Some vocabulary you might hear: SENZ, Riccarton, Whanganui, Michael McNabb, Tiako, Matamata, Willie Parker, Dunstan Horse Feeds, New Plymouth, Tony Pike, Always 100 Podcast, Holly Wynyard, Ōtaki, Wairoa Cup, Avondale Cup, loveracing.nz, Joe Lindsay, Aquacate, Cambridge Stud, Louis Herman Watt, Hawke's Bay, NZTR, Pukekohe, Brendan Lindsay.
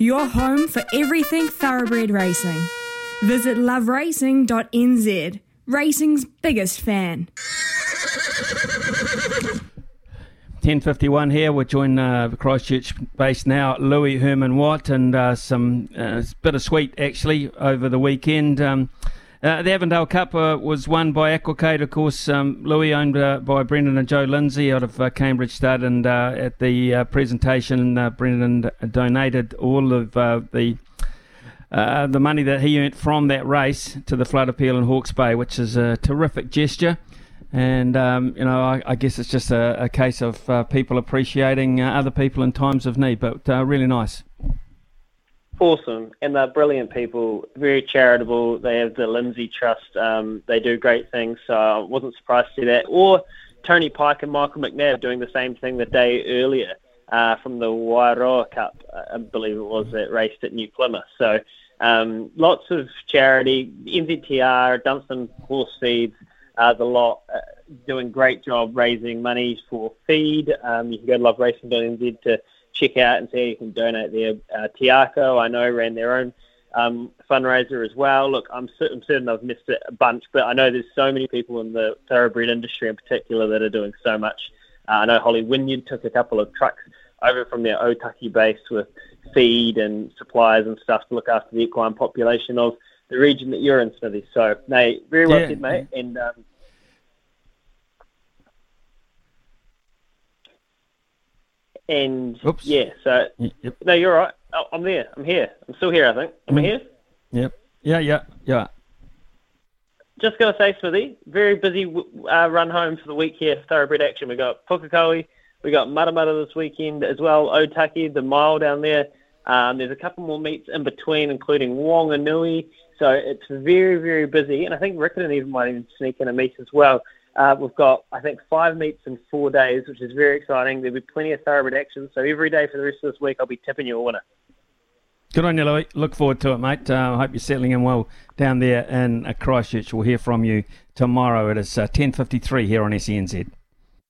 Your home for everything thoroughbred racing. Visit loveracing.nz, racing's biggest fan. 10:51 here. We're joined Christchurch based now, Louis Herman Watt, and some bittersweet actually over the weekend. The Avondale Cup was won by Aquacate, of course. Louis, owned by Brendan and Joe Lindsay out of Cambridge Stud, and at the presentation, Brendan donated all of the money that he earned from that race to the flood appeal in Hawke's Bay, which is a terrific gesture. And I guess it's just a case of people appreciating other people in times of need, but really nice. Awesome, and they're brilliant people, very charitable. They have the Lindsay Trust. They do great things, so I wasn't surprised to see that. Or Tony Pike and Michael McNabb doing the same thing the day earlier from the Wairoa Cup, I believe it was, that raced at New Plymouth. So lots of charity, NZTR, Dunstan Horse Feeds, the lot, doing great job raising money for feed. You can go to loveracing.nz to check out and see how you can donate there. Tiako, I know, ran their own fundraiser as well. Look, I'm certain I've missed it a bunch, but I know there's so many people in the thoroughbred industry in particular that are doing so much. I know Holly Wynyard took a couple of trucks over from their Ōtaki base with feed and supplies and stuff to look after the equine population of the region that you're in, Smithy. So, mate, very well said, mate. And oops. Yeah, so, yep. No, you're right. I'm there. I'm here. I'm still here, I think. Am I here? Yep. Yeah. Just going to say, Smithy, very busy run home for the week here, thoroughbred action. We got Pukekohe, we got Matamata this weekend as well, Ōtaki, the mile down there. There's a couple more meets in between, including Whanganui. So it's very, very busy. And I think Riccarton even might even sneak in a meet as well. We've got, I think, 5 meets in 4 days, which is very exciting. There'll be plenty of thoroughbred action. So every day for the rest of this week, I'll be tipping you a winner. Good on you, Louis. Look forward to it, mate. I hope you're settling in well down there in Christchurch. We'll hear from you tomorrow. It is 10:53 here on SENZ.